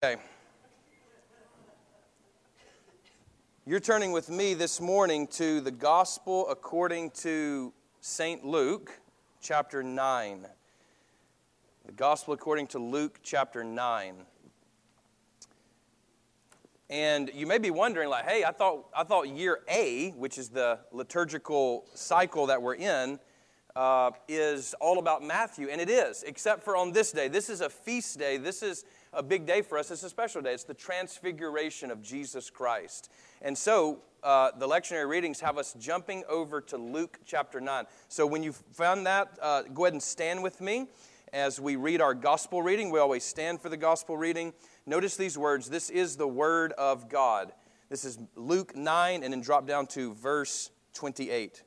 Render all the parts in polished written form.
Okay. You're turning with me this morning to the Gospel according to St. Luke, chapter 9. The Gospel according to Luke, chapter 9. And you may be wondering, like, hey, I thought year A, which is the liturgical cycle that we're in, is all about Matthew, and it is, except for on this day. This is a feast day. This is a big day for us. It's a special day. It's the transfiguration of Jesus Christ. And so the lectionary readings have us jumping over to Luke chapter 9. So when you found that, go ahead and stand with me as we read our gospel reading. We always stand for the gospel reading. Notice these words. This is the word of God. This is Luke 9, and then drop down to verse 28.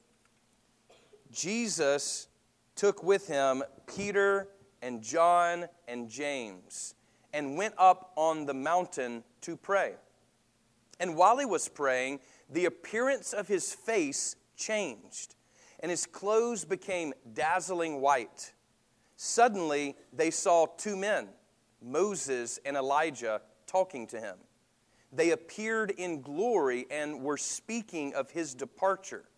Jesus took with him Peter and John and James, and went up on the mountain to pray. And while he was praying, the appearance of his face changed, and his clothes became dazzling white. Suddenly they saw two men, Moses and Elijah, talking to him. They appeared in glory and were speaking of his departure,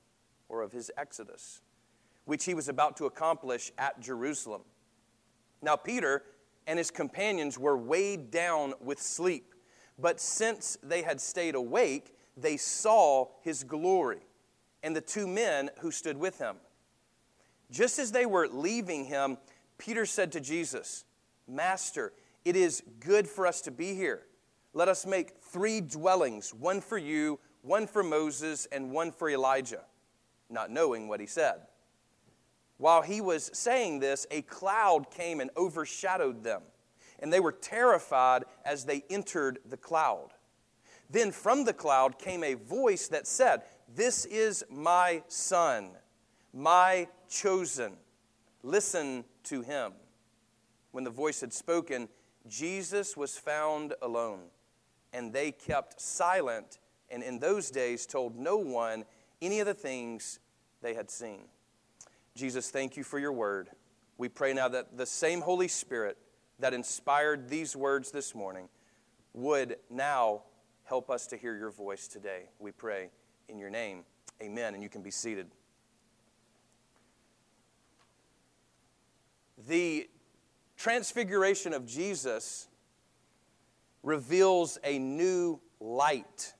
or of his exodus, which he was about to accomplish at Jerusalem. Now Peter and his companions were weighed down with sleep. But since they had stayed awake, they saw his glory and the two men who stood with him. Just as they were leaving him, Peter said to Jesus, "Master, it is good for us to be here. Let us make three dwellings, one for you, one for Moses, and one for Elijah," not knowing what he said. While he was saying this, a cloud came and overshadowed them, and they were terrified as they entered the cloud. Then from the cloud came a voice that said, "This is my son, my chosen. Listen to him." When the voice had spoken, Jesus was found alone, and they kept silent, and in those days told no one any of the things they had seen. Jesus, thank you for your word. We pray now that the same Holy Spirit that inspired these words this morning would now help us to hear your voice today. We pray in your name. Amen. And you can be seated. The transfiguration of Jesus reveals a new light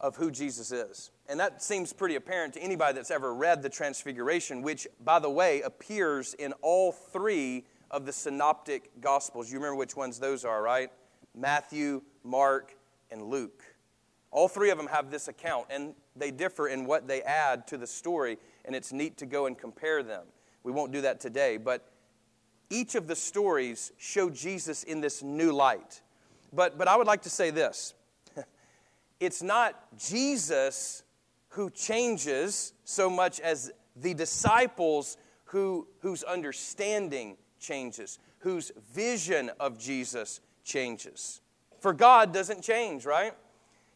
of who Jesus is. And that seems pretty apparent to anybody that's ever read the Transfiguration, which, by the way, appears in all three of the synoptic Gospels. You remember which ones those are, right? Matthew, Mark, and Luke. All three of them have this account, and they differ in what they add to the story, and it's neat to go and compare them. We won't do that today, but each of the stories show Jesus in this new light. But I would like to say this. It's not Jesus who changes so much as the disciples whose understanding changes, whose vision of Jesus changes. For God doesn't change, right?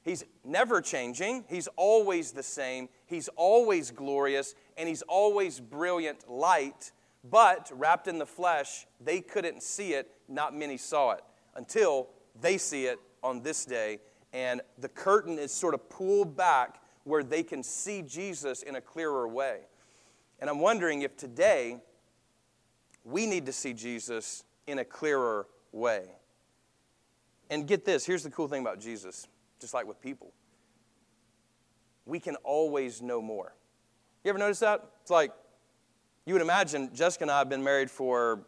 He's never changing. He's always the same. He's always glorious, and he's always brilliant light. But wrapped in the flesh, they couldn't see it. Not many saw it until they see it on this day. And the curtain is sort of pulled back where they can see Jesus in a clearer way. And I'm wondering if today we need to see Jesus in a clearer way. And get this, here's the cool thing about Jesus, just like with people. We can always know more. You ever notice that? It's like, you would imagine Jessica and I have been married for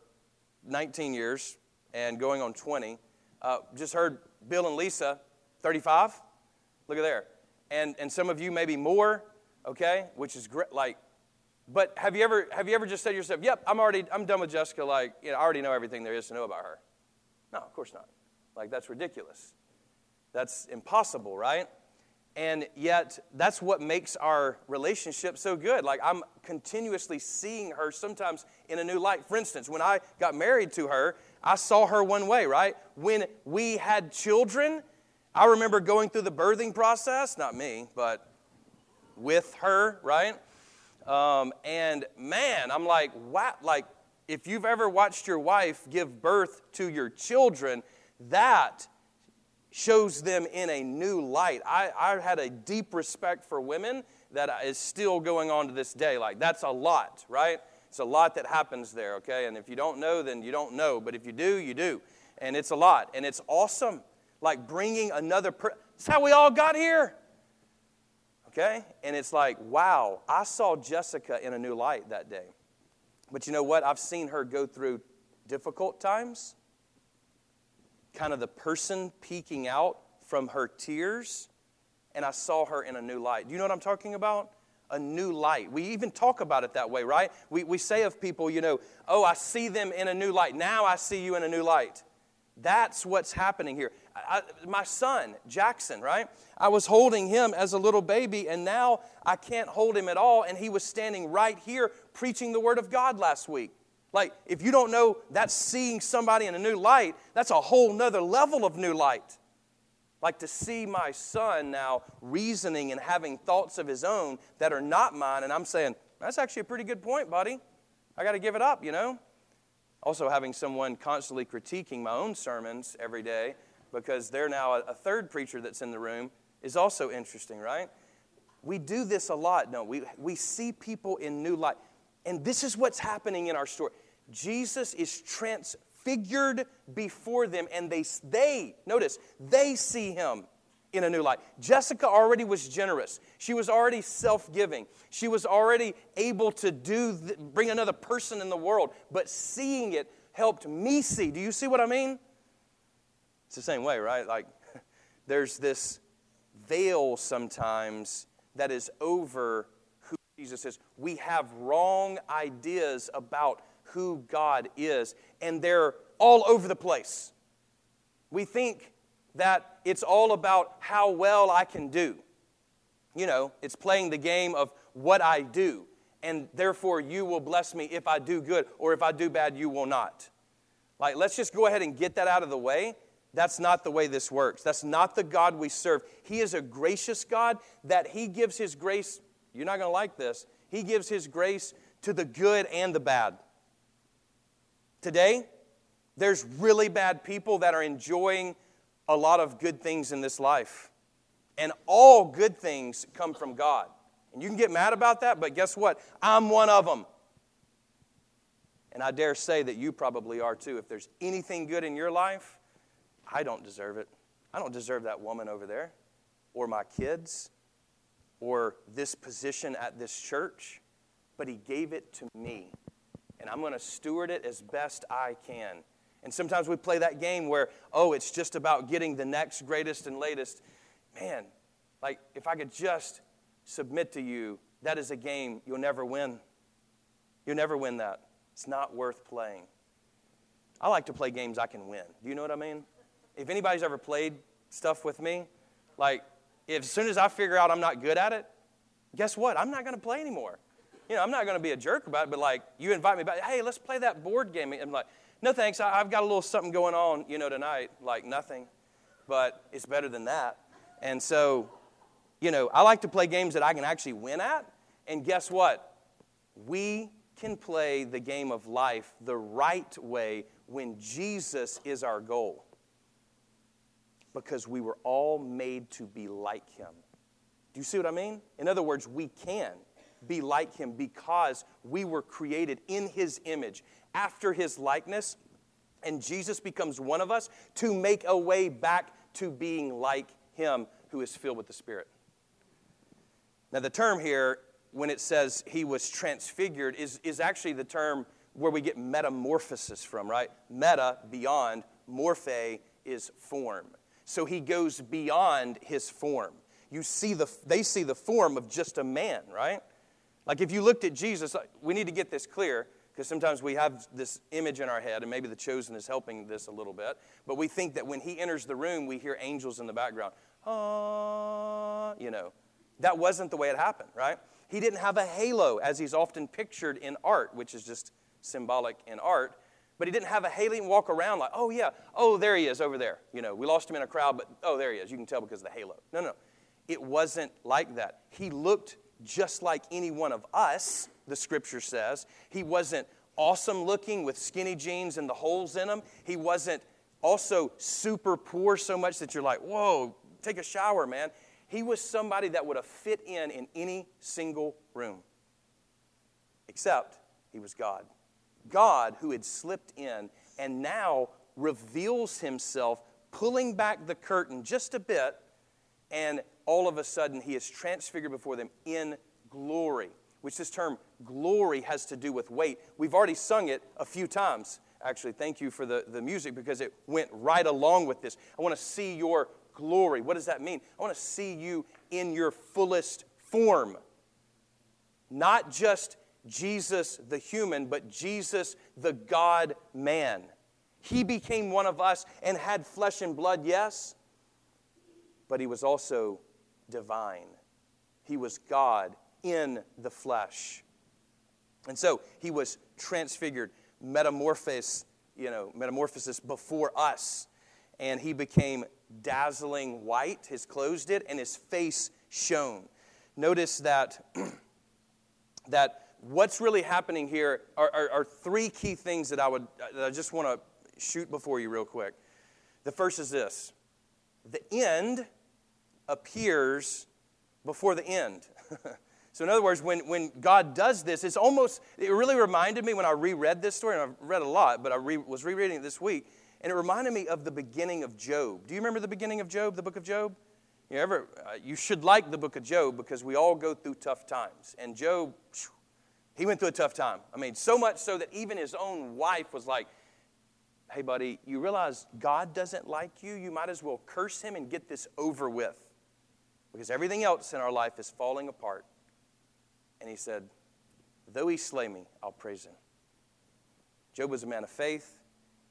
19 years and going on 20. Just heard Bill and Lisa, 35? Look at there. And some of you maybe more, okay? Which is great. Like, but have you ever just said to yourself, "Yep, I'm done with Jessica, like, you know, I already know everything there is to know about her"? No, of course not. Like, that's ridiculous. That's impossible, right? And yet that's what makes our relationship so good. Like, I'm continuously seeing her, sometimes in a new light. For instance, when I got married to her, I saw her one way, right? When we had children, I remember going through the birthing process, not me, but with her, right? And man, I'm like, wow, like, if you've ever watched your wife give birth to your children, that shows them in a new light. I had a deep respect for women that is still going on to this day. Like, that's a lot, right? It's a lot that happens there, okay? And if you don't know, then you don't know. But if you do, you do. And it's a lot. And it's awesome. Like, bringing another person. That's how we all got here. Okay? And it's like, wow, I saw Jessica in a new light that day. But you know what? I've seen her go through difficult times. Kind of the person peeking out from her tears. And I saw her in a new light. Do you know what I'm talking about? A new light. We even talk about it that way, right? We say of people, you know, oh, I see them in a new light. Now I see you in a new light. That's what's happening here. My son, Jackson, right? I was holding him as a little baby, and now I can't hold him at all, and he was standing right here preaching the Word of God last week. Like, if you don't know that's seeing somebody in a new light, that's a whole nother level of new light. Like, to see my son now reasoning and having thoughts of his own that are not mine, and I'm saying, that's actually a pretty good point, buddy. I got to give it up, you know? Also having someone constantly critiquing my own sermons every day because they're now a third preacher that's in the room is also interesting, right? We do this a lot, don't we? We see people in new light. And this is what's happening in our story. Jesus is transfigured before them, and they see him in a new light. Jessica already was generous. She was already self-giving. She was already able to bring another person in the world. But seeing it helped me see. Do you see what I mean? It's the same way, right? Like, there's this veil sometimes that is over who Jesus is. We have wrong ideas about who God is, and they're all over the place. We think that it's all about how well I can do. You know, it's playing the game of what I do, and therefore you will bless me if I do good, or if I do bad, you will not. Like, let's just go ahead and get that out of the way. That's not the way this works. That's not the God we serve. He is a gracious God that He gives His grace. You're not going to like this. He gives His grace to the good and the bad. Today, there's really bad people that are enjoying a lot of good things in this life. And all good things come from God. And you can get mad about that, but guess what? I'm one of them. And I dare say that you probably are too. If there's anything good in your life, I don't deserve it. I don't deserve that woman over there, or my kids, or this position at this church. But He gave it to me. And I'm going to steward it as best I can. And sometimes we play that game where, oh, it's just about getting the next greatest and latest. Man, like, if I could just submit to you, that is a game you'll never win. You'll never win that. It's not worth playing. I like to play games I can win. Do you know what I mean? If anybody's ever played stuff with me, like, as soon as I figure out I'm not good at it, guess what? I'm not going to play anymore. You know, I'm not going to be a jerk about it, but, like, you invite me back. Hey, let's play that board game. I'm like, no thanks, I've got a little something going on, you know, tonight, like nothing, but it's better than that. And so, you know, I like to play games that I can actually win at, and guess what? We can play the game of life the right way when Jesus is our goal, because we were all made to be like Him. Do you see what I mean? In other words, we can be like Him because we were created in His image, after His likeness, and Jesus becomes one of us to make a way back to being like Him who is filled with the Spirit. Now, the term here, when it says He was transfigured, is actually the term where we get metamorphosis from, right? Meta, beyond, morphe is form. So He goes beyond His form. They see the form of just a man, right? Like, if you looked at Jesus, we need to get this clear, because sometimes we have this image in our head, and maybe The Chosen is helping this a little bit, but we think that when He enters the room, we hear angels in the background. Ah, you know. That wasn't the way it happened, right? He didn't have a halo, as he's often pictured in art, which is just symbolic in art, but he didn't have a halo and walk around like, oh, yeah, oh, there he is over there. You know, we lost him in a crowd, but oh, there he is. You can tell because of the halo. No. It wasn't like that. He looked just like any one of us, the Scripture says. He wasn't awesome looking with skinny jeans and the holes in them. He wasn't also super poor so much that you're like, whoa, take a shower, man. He was somebody that would have fit in any single room. Except he was God. God who had slipped in and now reveals himself, pulling back the curtain just a bit, and all of a sudden he is transfigured before them in glory, which this term glory has to do with weight. We've already sung it a few times. Actually, thank you for the music because it went right along with this. I want to see your glory. What does that mean? I want to see you in your fullest form. Not just Jesus the human, but Jesus the God-man. He became one of us and had flesh and blood, yes, but he was also divine. He was God in the flesh. And so he was transfigured, metamorphosis before us. And he became dazzling white, his clothes did, and his face shone. Notice that what's really happening here are three key things that I just want to shoot before you real quick. The first is this. The end appears before the end. So in other words, when God does this, it really reminded me when I reread this story, and I've read a lot, but I was rereading it this week, and it reminded me of the beginning of Job. Do you remember the beginning of Job, the book of Job? You should like the book of Job because we all go through tough times. And Job, he went through a tough time. I mean, so much so that even his own wife was like, hey, buddy, you realize God doesn't like you? You might as well curse him and get this over with because everything else in our life is falling apart. And he said, though he slay me, I'll praise him. Job was a man of faith.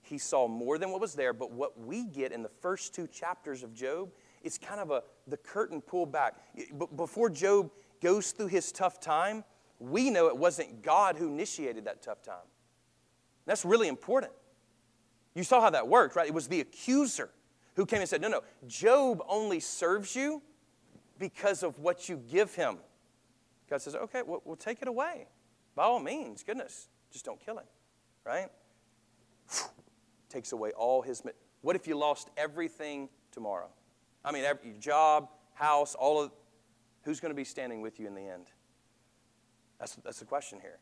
He saw more than what was there, but what we get in the first two chapters of Job is kind of the curtain pulled back. Before Job goes through his tough time, we know it wasn't God who initiated that tough time. That's really important. You saw how that worked, right? It was the accuser who came and said, no, Job only serves you because of what you give him. God says, okay, we'll take it away. By all means, goodness, just don't kill him, right? Takes away all his... What if you lost everything tomorrow? I mean, your job, house, all of... Who's going to be standing with you in the end? That's the question here.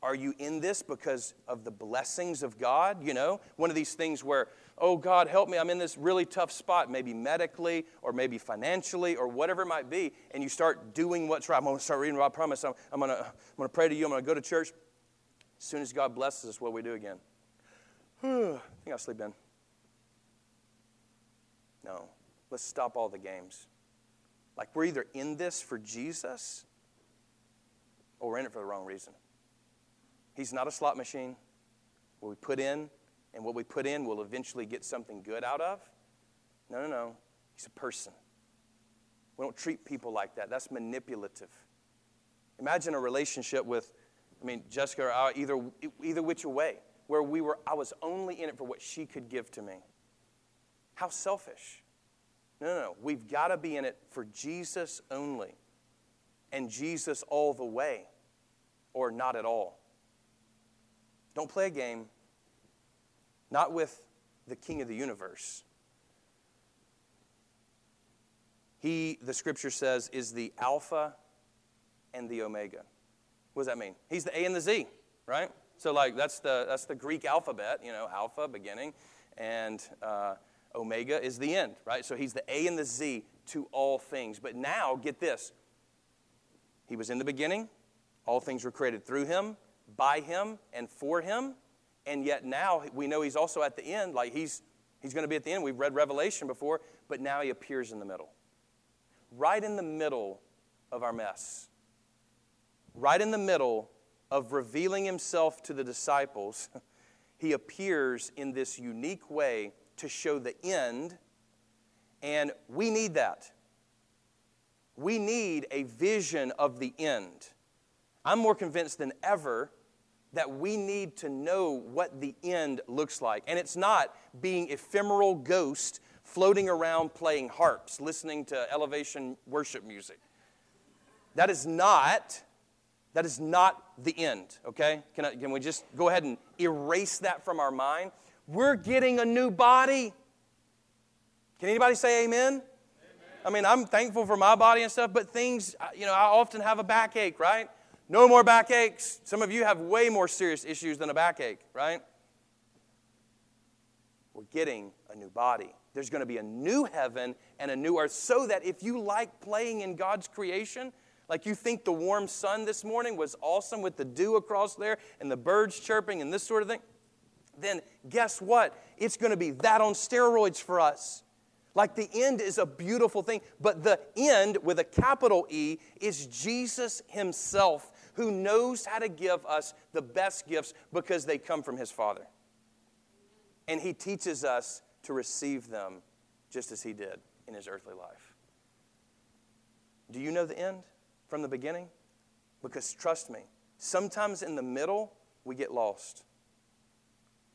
Are you in this because of the blessings of God? You know, one of these things where, oh, God, help me. I'm in this really tough spot, maybe medically or maybe financially or whatever it might be. And you start doing what's right. I'm going to start reading what I promise. I'm going to pray to you. I'm going to go to church. As soon as God blesses us, what do we do again? I think I'll sleep in. No. Let's stop all the games. Like we're either in this for Jesus or we're in it for the wrong reason. He's not a slot machine where we put in, and what we put in will eventually get something good out of. No. He's a person. We don't treat people like that. That's manipulative. Imagine a relationship with, Jessica or I, either which way, where I was only in it for what she could give to me. How selfish. No. We've got to be in it for Jesus only, and Jesus all the way, or not at all. Don't play a game, not with the King of the universe. He, the Scripture says, is the Alpha and the Omega. What does that mean? He's the A and the Z, right? So, that's the Greek alphabet, alpha, beginning, and omega is the end, right? So he's the A and the Z to all things. But now, get this. He was in the beginning. All things were created through him, by him, and for him. And yet now we know he's also at the end. Like he's going to be at the end. We've read Revelation before. But now he appears in the middle. Right in the middle of our mess. Right in the middle of revealing himself to the disciples. He appears in this unique way to show the end. And we need that. We need a vision of the end. I'm more convinced than ever that we need to know what the end looks like. And it's not being ephemeral ghosts floating around playing harps, listening to elevation worship music. That is not the end, okay? Can we just go ahead and erase that from our mind? We're getting a new body. Can anybody say amen? Amen? I mean, I'm thankful for my body and stuff, but things, you know, I often have a backache, right? No more backaches. Some of you have way more serious issues than a backache, right? We're getting a new body. There's going to be a new heaven and a new earth, so that if you like playing in God's creation, like you think the warm sun this morning was awesome with the dew across there and the birds chirping and this sort of thing, then guess what? It's going to be that on steroids for us. Like the end is a beautiful thing, but the end with a capital E is Jesus himself, who knows how to give us the best gifts because they come from his Father. And he teaches us to receive them just as he did in his earthly life. Do you know the end from the beginning? Because trust me, sometimes in the middle, we get lost.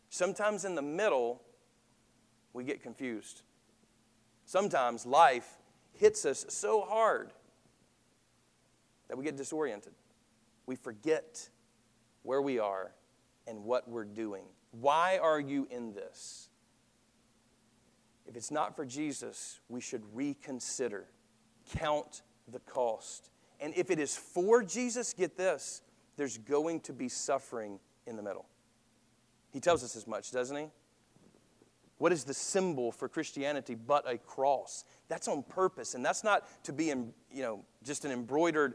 Sometimes in the middle, we get confused. Sometimes life hits us so hard that we get disoriented. We forget where we are and what we're doing. Why are you in this? If it's not for Jesus, we should reconsider, count the cost. And if it is for Jesus, get this, there's going to be suffering in the middle. He tells us as much, doesn't he? What is the symbol for Christianity but a cross? That's on purpose, and that's not to be, just an embroidered,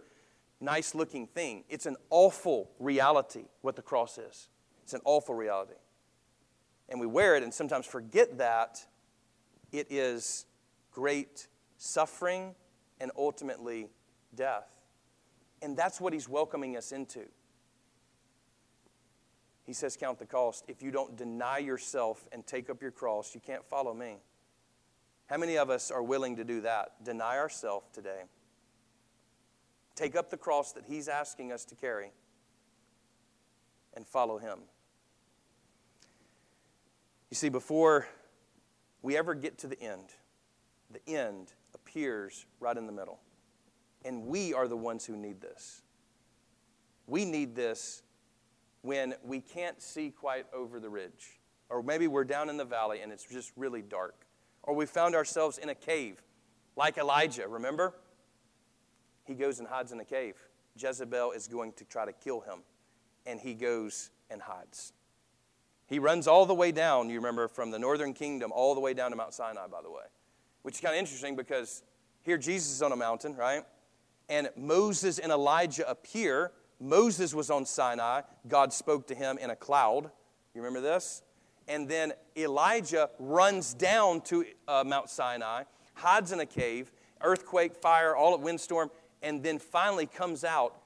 nice-looking thing. It's an awful reality, what the cross is. It's an awful reality. And we wear it and sometimes forget that it is great suffering and ultimately death. And that's what he's welcoming us into. He says, count the cost. If you don't deny yourself and take up your cross, you can't follow me. How many of us are willing to do that? Deny ourselves today. Take up the cross that he's asking us to carry and follow him. You see, before we ever get to the end appears right in the middle. And we are the ones who need this. We need this when we can't see quite over the ridge. Or maybe we're down in the valley and it's just really dark. Or we found ourselves in a cave, like Elijah, remember? He goes and hides in a cave. Jezebel is going to try to kill him, and he goes and hides. He runs all the way down, you remember, from the northern kingdom all the way down to Mount Sinai, by the way. Which is kind of interesting because here Jesus is on a mountain, right? And Moses and Elijah appear. Moses was on Sinai. God spoke to him in a cloud. You remember this? And then Elijah runs down to Mount Sinai, hides in a cave, earthquake, fire, all at windstorm, and then finally comes out,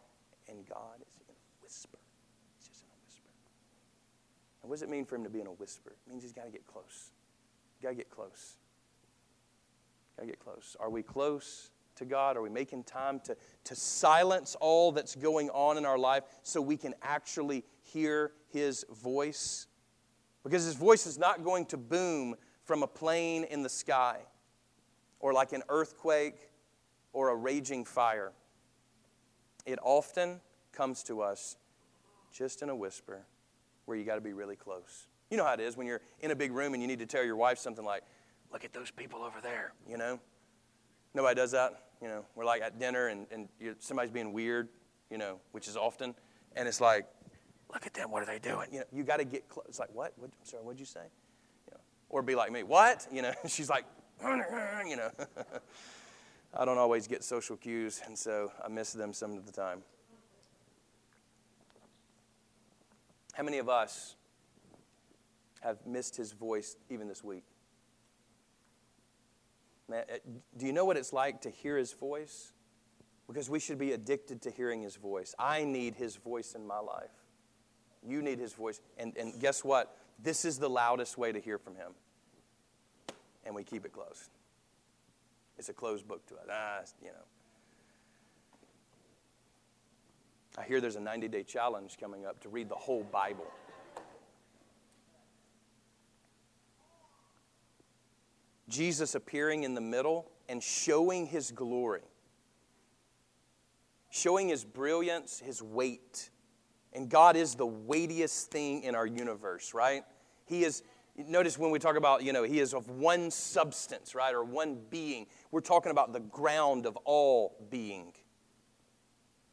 and God is in a whisper. He's just in a whisper. And what does it mean for him to be in a whisper? It means he's got to get close. Got to get close. Got to get close. Are we close to God? Are we making time to silence all that's going on in our life so we can actually hear his voice? Because his voice is not going to boom from a plane in the sky or like an earthquake or a raging fire. It often comes to us just in a whisper where you got to be really close. You know how it is when you're in a big room and you need to tell your wife something like, look at those people over there, you know? Nobody does that, you know. We're like at dinner and somebody's being weird, you know, which is often. And it's like, look at them, what are they doing? You know, you got to get close. It's like, what? I'm sorry, what'd you say? You know, or be like me, what? You know, she's like, you know. I don't always get social cues, and so I miss them some of the time. How many of us have missed his voice even this week? Man, do you know what it's like to hear his voice? Because we should be addicted to hearing his voice. I need his voice in my life. You need his voice. And guess what? This is the loudest way to hear from him. And we keep it closed. It's a closed book to us. I hear there's a 90-day challenge coming up to read the whole Bible. Jesus appearing in the middle and showing his glory, showing his brilliance, his weight. And God is the weightiest thing in our universe, right? He is Notice when we talk about, he is of one substance, right, or one being, we're talking about the ground of all being.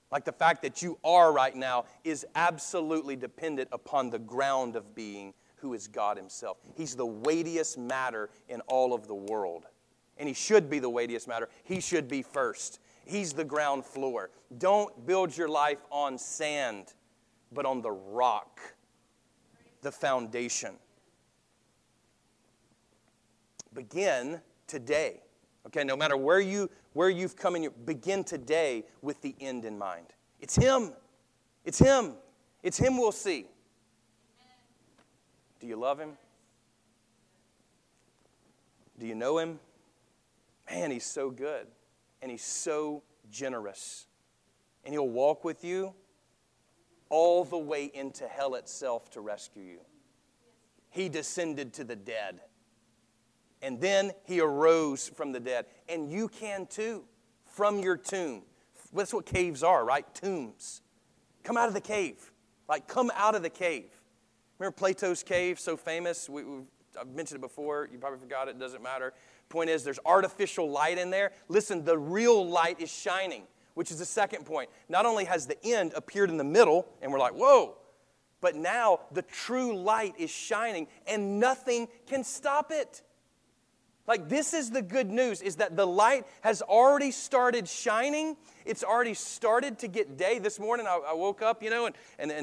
Like the fact that you are right now is absolutely dependent upon the ground of being, who is God himself. He's the weightiest matter in all of the world. And he should be the weightiest matter. He should be first. He's the ground floor. Don't build your life on sand, but on the rock, the foundation. Begin today. Okay, no matter where you've come in, begin today with the end in mind. It's him. It's him. It's him we'll see. Do you love him? Do you know him? Man, he's so good. And he's so generous. And he'll walk with you all the way into hell itself to rescue you. He descended to the dead. And then he arose from the dead. And you can too, from your tomb. That's what caves are, right? Tombs. Come out of the cave. Like, come out of the cave. Remember Plato's cave, so famous? I've mentioned it before. You probably forgot it. It doesn't matter. Point is, there's artificial light in there. Listen, the real light is shining, which is the second point. Not only has the end appeared in the middle, and we're like, whoa, but now the true light is shining, and nothing can stop it. Like, this is the good news, is that the light has already started shining. It's already started to get day. This morning I woke up, and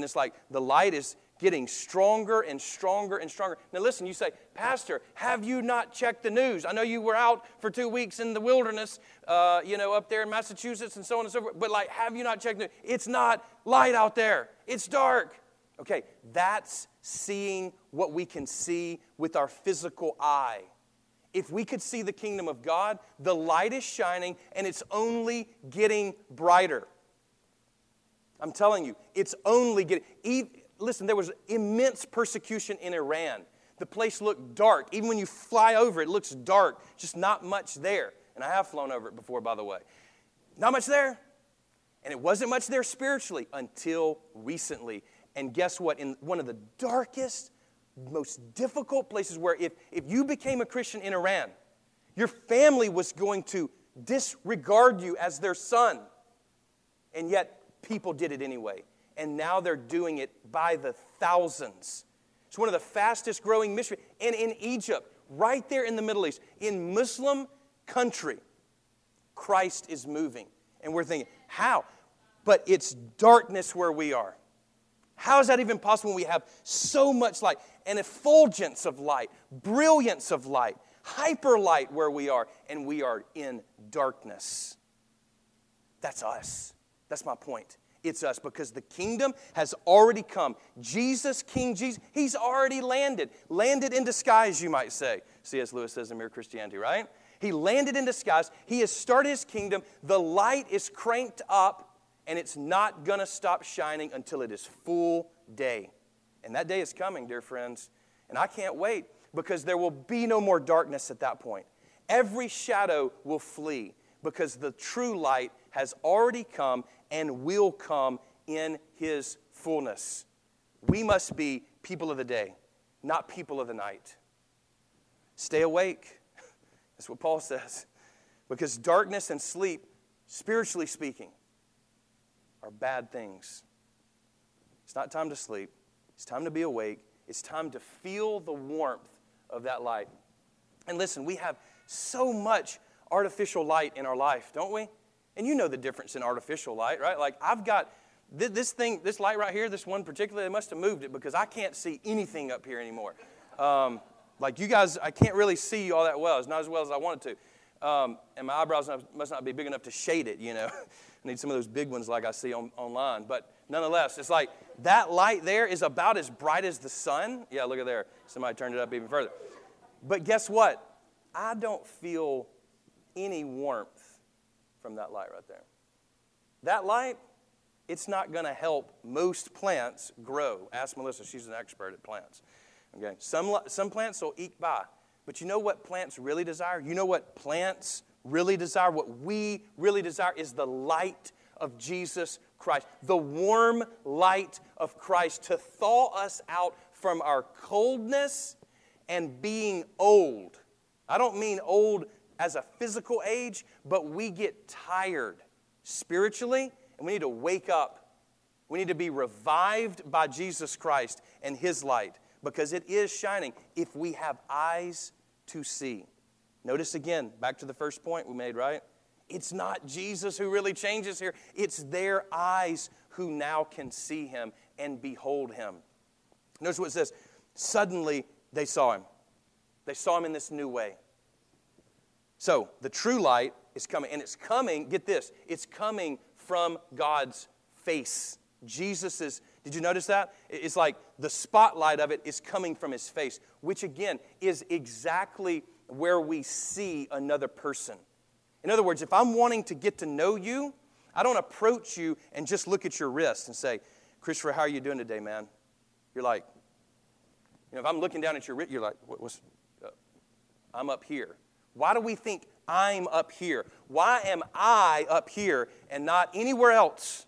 it's like the light is getting stronger and stronger and stronger. Now listen, you say, Pastor, have you not checked the news? I know you were out for 2 weeks in the wilderness, up there in Massachusetts and so on and so forth. But like, have you not checked the news? It's not light out there. It's dark. Okay, that's seeing what we can see with our physical eye. If we could see the kingdom of God, the light is shining and it's only getting brighter. I'm telling you, it's only getting... Listen, there was immense persecution in Iran. The place looked dark. Even when you fly over, it looks dark. Just not much there. And I have flown over it before, by the way. Not much there. And it wasn't much there spiritually until recently. And guess what? In one of the darkest, most difficult places where if you became a Christian in Iran, your family was going to disregard you as their son. And yet, people did it anyway. And now they're doing it by the thousands. It's one of the fastest growing missionaries. And in Egypt, right there in the Middle East, in Muslim country, Christ is moving. And we're thinking, how? But it's darkness where we are. How is that even possible when we have so much light? An effulgence of light, brilliance of light, hyper light where we are, and we are in darkness. That's us. That's my point. It's us because the kingdom has already come. Jesus, King Jesus, he's already landed. Landed in disguise, you might say. C.S. Lewis says in Mere Christianity, right? He landed in disguise. He has started his kingdom. The light is cranked up. And it's not going to stop shining until it is full day. And that day is coming, dear friends. And I can't wait because there will be no more darkness at that point. Every shadow will flee because the true light has already come and will come in his fullness. We must be people of the day, not people of the night. Stay awake. That's what Paul says. Because darkness and sleep, spiritually speaking, are bad things. It's not time to sleep. It's time to be awake. It's time to feel the warmth of that light. And listen, we have so much artificial light in our life, don't we? And you know the difference in artificial light, right? Like, I've got this thing, this light right here, this one particularly, they must have moved it because I can't see anything up here anymore. Like you guys, I can't really see you all that well. It's not as well as I wanted to. And my eyebrows must not be big enough to shade it, I need some of those big ones like I see online. But nonetheless, it's like that light there is about as bright as the sun. Yeah, look at there. Somebody turned it up even further. But guess what? I don't feel any warmth from that light right there. That light, it's not going to help most plants grow. Ask Melissa. She's an expert at plants. Okay, some plants will eke by. But you know what plants really desire? You know what plants really desire, what we really desire is the light of Jesus Christ, the warm light of Christ to thaw us out from our coldness and being old. I don't mean old as a physical age, but we get tired spiritually, and we need to wake up. We need to be revived by Jesus Christ and His light, because it is shining if we have eyes to see. Notice again, back to the first point we made, right? It's not Jesus who really changes here. It's their eyes who now can see Him and behold Him. Notice what it says. Suddenly they saw Him. They saw Him in this new way. So the true light is coming. And it's coming, get this, it's coming from God's face. Jesus's, did you notice that? It's like the spotlight of it is coming from His face, which again is exactly where we see another person. In other words, if I'm wanting to get to know you, I don't approach you and just look at your wrist and say, Christopher, how are you doing today, man? You're like, you know, if I'm looking down at your wrist, you're like, I'm up here. Why do we think I'm up here? Why am I up here and not anywhere else?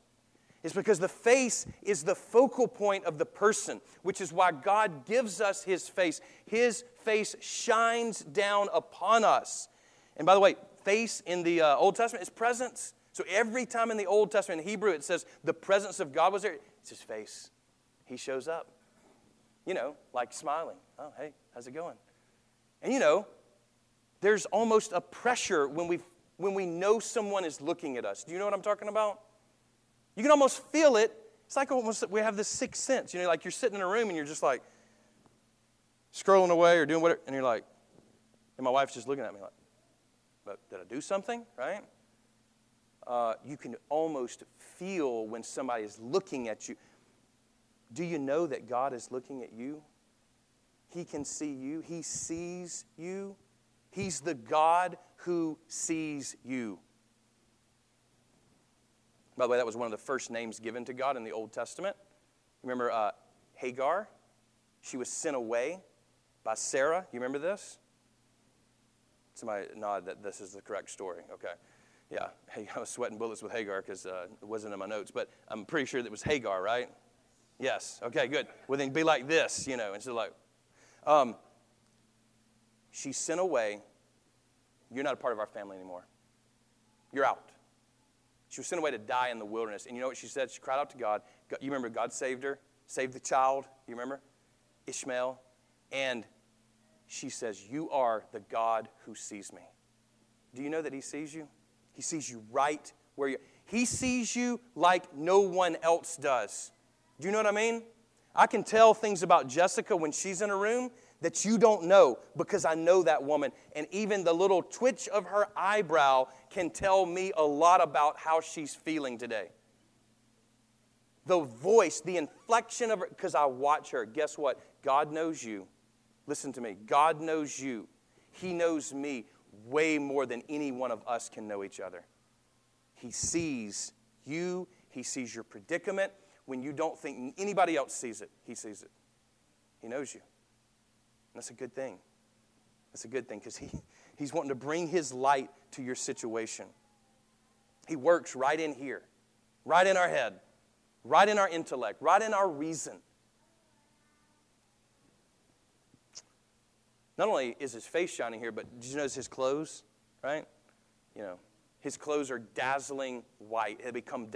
It's because the face is the focal point of the person, which is why God gives us His face. His face shines down upon us. And by the way, face in the Old Testament is presence. So every time in the Old Testament, in Hebrew, it says the presence of God was there. It's His face. He shows up, you know, like smiling. Oh, hey, how's it going? And you know, there's almost a pressure when we know someone is looking at us. Do you know what I'm talking about? You can almost feel it. It's like almost we have this sixth sense. You know, like you're sitting in a room and you're just like scrolling away or doing whatever, and you're like, and my wife's just looking at me like, but did I do something, right? You can almost feel when somebody is looking at you. Do you know that God is looking at you? He can see you. He sees you. He's the God who sees you. By the way, that was one of the first names given to God in the Old Testament. Remember Hagar? She was sent away by Sarah. You remember this? Somebody nod that this is the correct story. Okay. Yeah. Hey, I was sweating bullets with Hagar because it wasn't in my notes, but I'm pretty sure that was Hagar, right? Yes. Okay, good. Well, then be like this, you know, instead of like. She's sent away. You're not a part of our family anymore. You're out. She was sent away to die in the wilderness. And you know what she said? She cried out to God. You remember God saved her, saved the child. You remember? Ishmael. And she says, you are the God who sees me. Do you know that He sees you? He sees you right where you're. He sees you like no one else does. Do you know what I mean? I can tell things about Jessica when she's in a room that you don't know because I know that woman. And even the little twitch of her eyebrow can tell me a lot about how she's feeling today. The voice, the inflection of her, because I watch her. Guess what? God knows you. Listen to me. God knows you. He knows me way more than any one of us can know each other. He sees you. He sees your predicament. When you don't think anybody else sees it, He sees it. He knows you. And that's a good thing. That's a good thing because He's wanting to bring His light to your situation. He works right in here, right in our head, right in our intellect, right in our reason. Not only is His face shining here, but did you notice His clothes, right? You know, His clothes are dazzling white. They become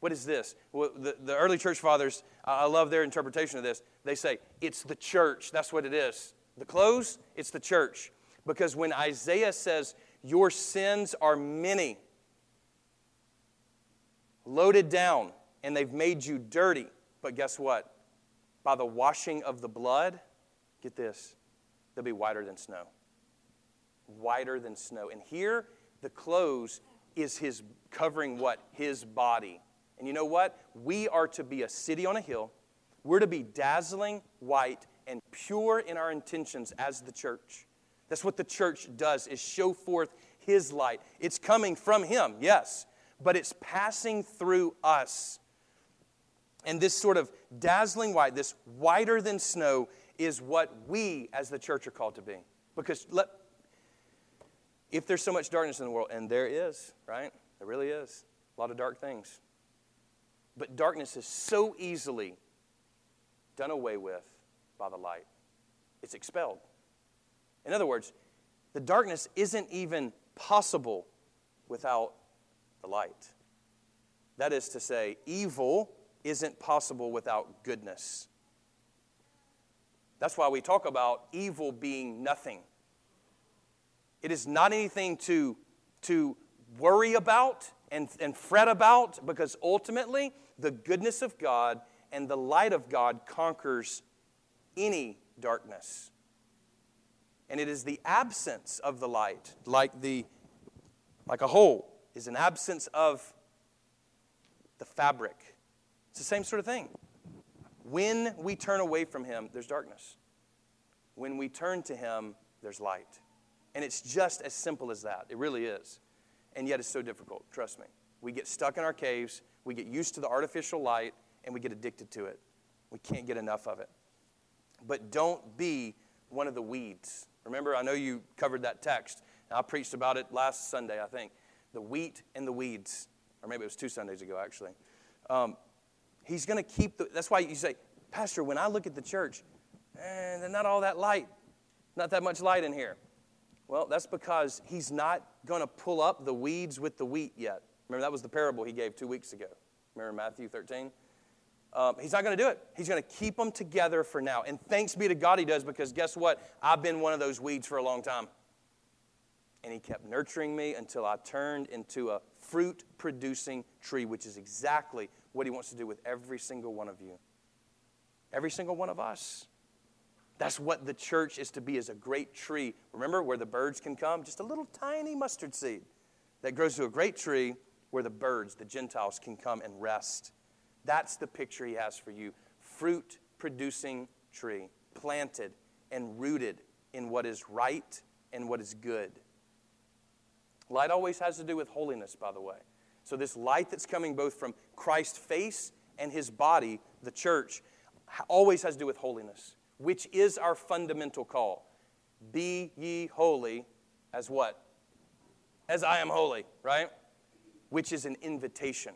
what is this? Well, the early church fathers, I love their interpretation of this. They say, it's the church. That's what it is. The clothes, it's the church. Because when Isaiah says, your sins are many, loaded down, and they've made you dirty. But guess what? By the washing of the blood, get this, they'll be whiter than snow. Whiter than snow. And here, the clothes is His covering what? His body. And you know what? We are to be a city on a hill. We're to be dazzling, white, and pure in our intentions as the church. That's what the church does, is show forth His light. It's coming from Him, yes, but it's passing through us. And this sort of dazzling white, this whiter than snow, is what we as the church are called to be. Because if there's so much darkness in the world, and there is, right? There really is. A lot of dark things. But darkness is so easily done away with by the light. It's expelled. In other words, the darkness isn't even possible without the light. That is to say, evil isn't possible without goodness. That's why we talk about evil being nothing. It is not anything to worry about and fret about, because ultimately the goodness of God and the light of God conquers any darkness. And it is the absence of the light, like a hole, is an absence of the fabric. It's the same sort of thing. When we turn away from Him, there's darkness. When we turn to Him, there's light. And it's just as simple as that. It really is. And yet it's so difficult, trust me. We get stuck in our caves, we get used to the artificial light, and we get addicted to it. We can't get enough of it. But don't be one of the weeds. Remember, I know you covered that text. I preached about it last Sunday, I think. The wheat and the weeds. Or maybe it was 2 Sundays ago, actually. He's going to keep the... That's why you say, Pastor, when I look at the church, they're not all that light. Not that much light in here. Well, that's because He's not going to pull up the weeds with the wheat yet. Remember, that was the parable He gave 2 weeks ago. Remember Matthew 13? He's not going to do it. He's going to keep them together for now. And thanks be to God He does, because guess what? I've been one of those weeds for a long time. And He kept nurturing me until I turned into a fruit-producing tree, which is exactly what He wants to do with every single one of you. Every single one of us. That's what the church is to be, is a great tree. Remember where the birds can come? Just a little tiny mustard seed that grows to a great tree where the birds, the Gentiles, can come and rest. That's the picture He has for you. Fruit-producing tree, planted and rooted in what is right and what is good. Light always has to do with holiness, by the way. So this light that's coming both from Christ's face and His body, the church, always has to do with holiness, which is our fundamental call. Be ye holy as what? As I am holy, right? Which is an invitation.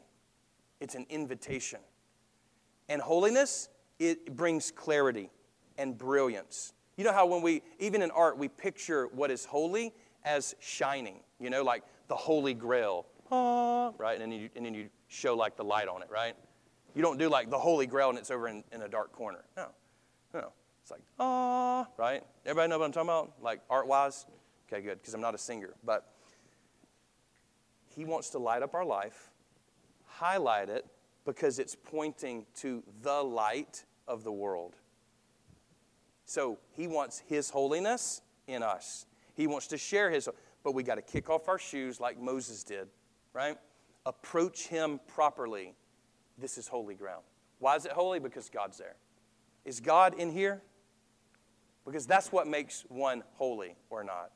It's an invitation. And holiness, it brings clarity and brilliance. You know how when we, even in art, we picture what is holy as shining, you know, like the Holy Grail, right? And then you show like the light on it, right? You don't do like the Holy Grail and it's over in a dark corner. No. It's like, right? Everybody know what I'm talking about? Like art-wise? Okay, good, because I'm not a singer. But He wants to light up our life, highlight it, because it's pointing to the light of the world. So He wants His holiness in us. He wants to share His, but we got to kick off our shoes like Moses did, right? Approach Him properly. This is holy ground. Why is it holy? Because God's there. Is God in here? Because that's what makes one holy or not.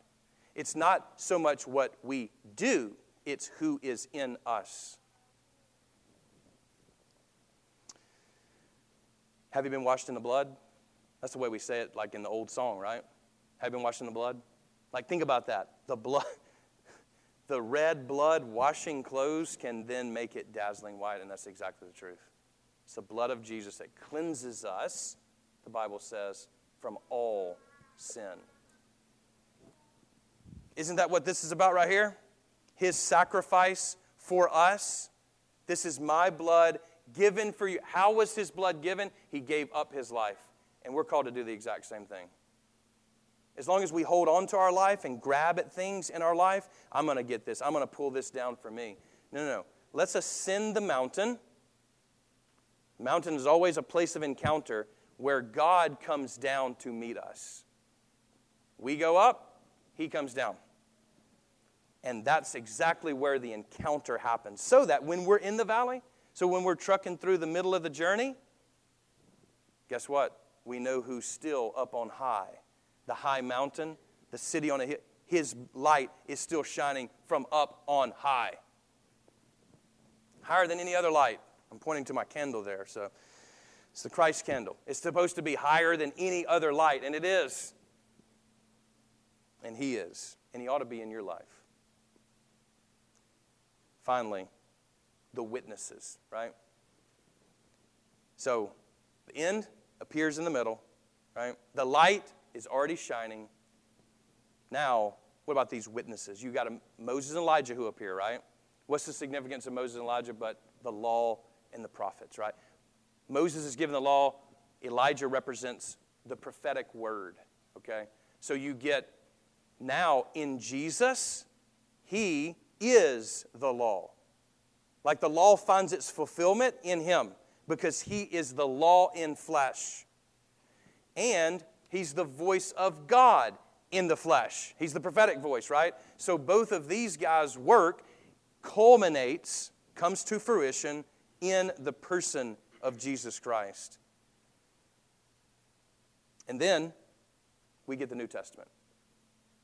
It's not so much what we do, it's who is in us. Have you been washed in the blood? That's the way we say it, like in the old song, right? Have you been washed in the blood? Like, think about that. The blood, the red blood washing clothes can then make it dazzling white, and that's exactly the truth. It's the blood of Jesus that cleanses us, the Bible says, from all sin. Isn't that what this is about right here? His sacrifice for us. This is my blood given for you. How was His blood given? He gave up His life. And we're called to do the exact same thing. As long as we hold on to our life and grab at things in our life, I'm going to get this. I'm going to pull this down for me. No. Let's ascend the mountain. Mountain is always a place of encounter where God comes down to meet us. We go up, He comes down. And that's exactly where the encounter happens. So that when we're in the valley, so when we're trucking through the middle of the journey, guess what? We know who's still up on high. The high mountain, the city on a hill, His light is still shining from up on high. Higher than any other light. I'm pointing to my candle there, so it's the Christ candle. It's supposed to be higher than any other light, and it is. And He is, and He ought to be in your life. Finally, the witnesses, right? So the end appears in the middle, right? The light is already shining, Now, what about these witnesses? You got Moses and Elijah who appear, right? What's the significance of Moses and Elijah but the law and the prophets, right? Moses is given the law. Elijah represents the prophetic word, okay? So you get now in Jesus, he is the law. Like the law finds its fulfillment in him because he is the law in flesh. And he's the voice of God in the flesh. He's the prophetic voice, right? So both of these guys' work culminates, comes to fruition in the person of Jesus Christ. And then we get the New Testament.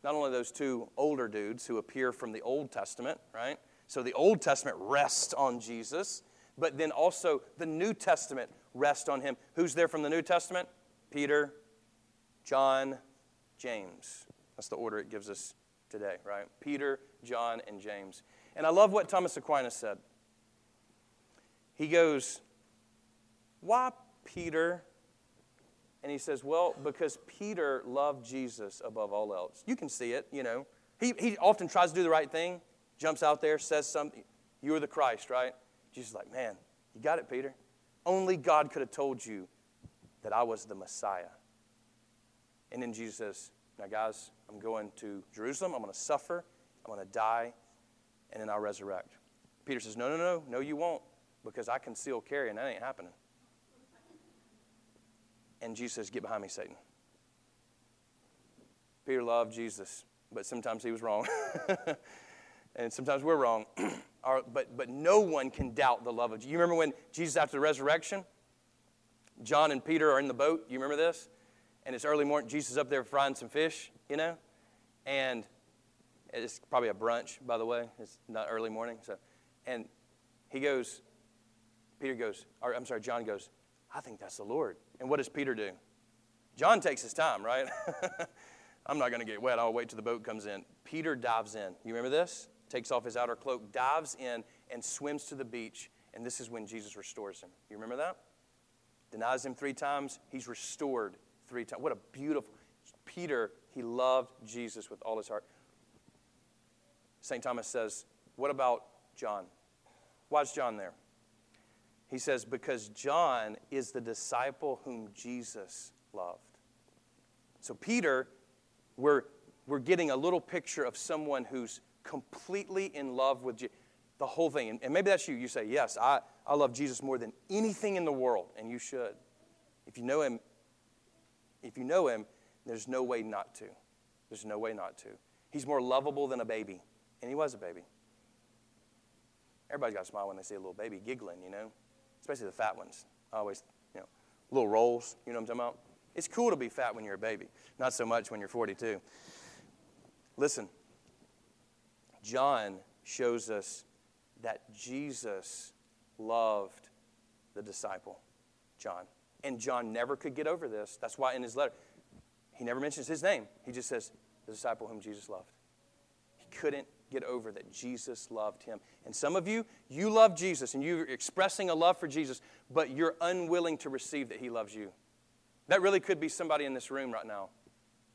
Not only those two older dudes who appear from the Old Testament, right? So the Old Testament rests on Jesus, but then also the New Testament rests on him. Who's there from the New Testament? Peter, John, James. That's the order it gives us today, right? Peter, John, and James. And I love what Thomas Aquinas said. He goes, why Peter? And he says, well, because Peter loved Jesus above all else. You can see it, you know. He often tries to do the right thing, jumps out there, says something. You are the Christ, right? Jesus is like, man, you got it, Peter. Only God could have told you that I was the Messiah. And then Jesus says, now, guys, I'm going to Jerusalem. I'm going to suffer. I'm going to die. And then I'll resurrect. Peter says, no, you won't, because I conceal carry, and that ain't happening. And Jesus says, get behind me, Satan. Peter loved Jesus, but sometimes he was wrong. And sometimes we're wrong. But no one can doubt the love of Jesus. You remember when Jesus, after the resurrection, John and Peter are in the boat. You remember this? And it's early morning. Jesus is up there frying some fish, you know. And it's probably a brunch, by the way. It's not early morning. So, and he goes, John goes, I think that's the Lord. And what does Peter do? John takes his time, right? I'm not going to get wet. I'll wait till the boat comes in. Peter dives in. You remember this? Takes off his outer cloak, dives in, and swims to the beach. And this is when Jesus restores him. You remember that? Denies him 3 times. He's restored 3 times. What a beautiful... Peter, he loved Jesus with all his heart. St. Thomas says, what about John? Why is John there? He says, because John is the disciple whom Jesus loved. So Peter, we're getting a little picture of someone who's completely in love with Jesus. The whole thing. And maybe that's you. You say, yes, I love Jesus more than anything in the world. And you should. If you know him, there's no way not to. There's no way not to. He's more lovable than a baby. And he was a baby. Everybody's got a smile when they see a little baby giggling, you know. Especially the fat ones. Always, you know, little rolls. You know what I'm talking about? It's cool to be fat when you're a baby. Not so much when you're 42. Listen. John shows us that Jesus loved the disciple, John. And John never could get over this. That's why in his letter, he never mentions his name. He just says, the disciple whom Jesus loved. He couldn't get over that Jesus loved him. And some of you, you love Jesus, and you're expressing a love for Jesus, but you're unwilling to receive that he loves you. That really could be somebody in this room right now.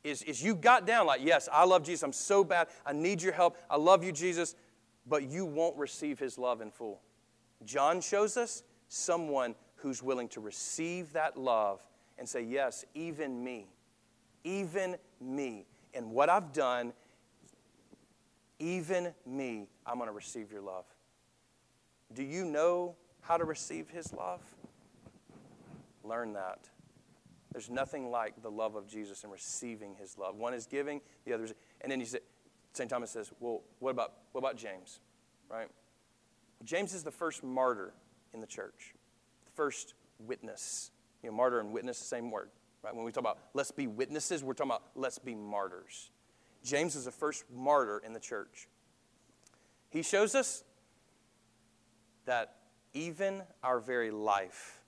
Is you got down like, yes, I love Jesus. I'm so bad. I need your help. I love you, Jesus. But you won't receive his love in full. John shows us someone who's willing to receive that love and say, yes, even me, and what I've done, even me, I'm going to receive your love. Do you know how to receive his love? Learn that. There's nothing like the love of Jesus and receiving his love. One is giving, the other is... And then St. Thomas says, well, what about James, right? James is the first martyr in the church. First witness. You know, martyr and witness, the same word, right? When we talk about let's be witnesses, we're talking about let's be martyrs. James is the first martyr in the church. He shows us that even our very life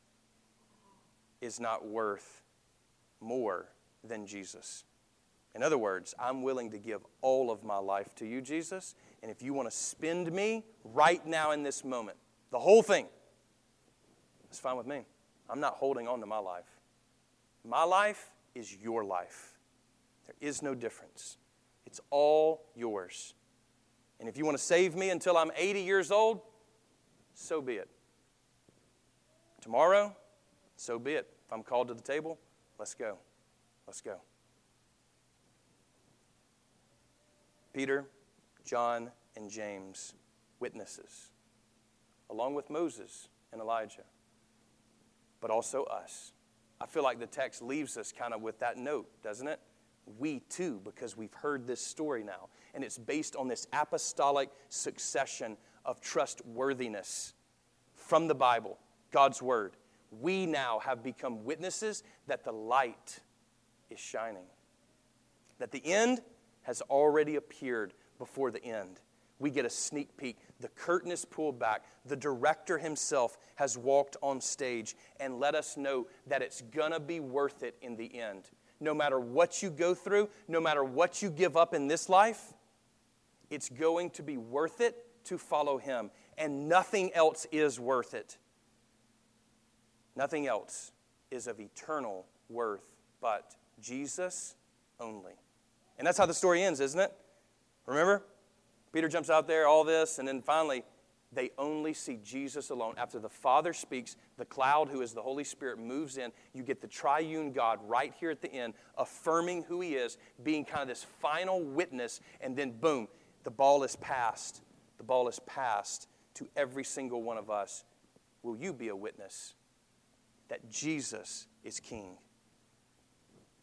is not worth more than Jesus. In other words, I'm willing to give all of my life to you, Jesus, and if you want to spend me right now in this moment, the whole thing, it's fine with me. I'm not holding on to my life. My life is your life. There is no difference. It's all yours. And if you want to save me until I'm 80 years old, so be it. Tomorrow, so be it. If I'm called to the table, let's go. Let's go. Peter, John, and James, witnesses, along with Moses and Elijah, but also us. I feel like the text leaves us kind of with that note, doesn't it? We too, because we've heard this story now. And it's based on this apostolic succession of trustworthiness from the Bible, God's Word. We now have become witnesses that the light is shining, that the end has already appeared before the end. We get a sneak peek. The curtain is pulled back. The director himself has walked on stage and let us know that it's going to be worth it in the end. No matter what you go through, no matter what you give up in this life, it's going to be worth it to follow him. And nothing else is worth it. Nothing else is of eternal worth but Jesus only. And that's how the story ends, isn't it? Remember? Peter jumps out there, all this, and then finally, they only see Jesus alone. After the Father speaks, the cloud, who is the Holy Spirit, moves in. You get the triune God right here at the end, affirming who he is, being kind of this final witness, and then boom, the ball is passed. The ball is passed to every single one of us. Will you be a witness that Jesus is King?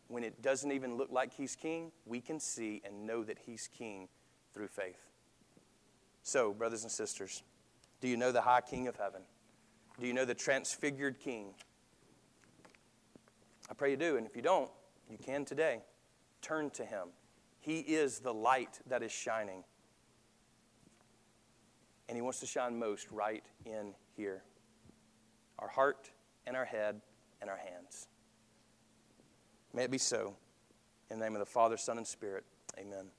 When it doesn't even look like he's King, we can see and know that he's King through faith. So, brothers and sisters, do you know the high King of heaven? Do you know the transfigured King? I pray you do, and if you don't, you can today. Turn to him. He is the light that is shining. And he wants to shine most right in here. Our heart and our head and our hands. May it be so. In the name of the Father, Son, and Spirit, amen.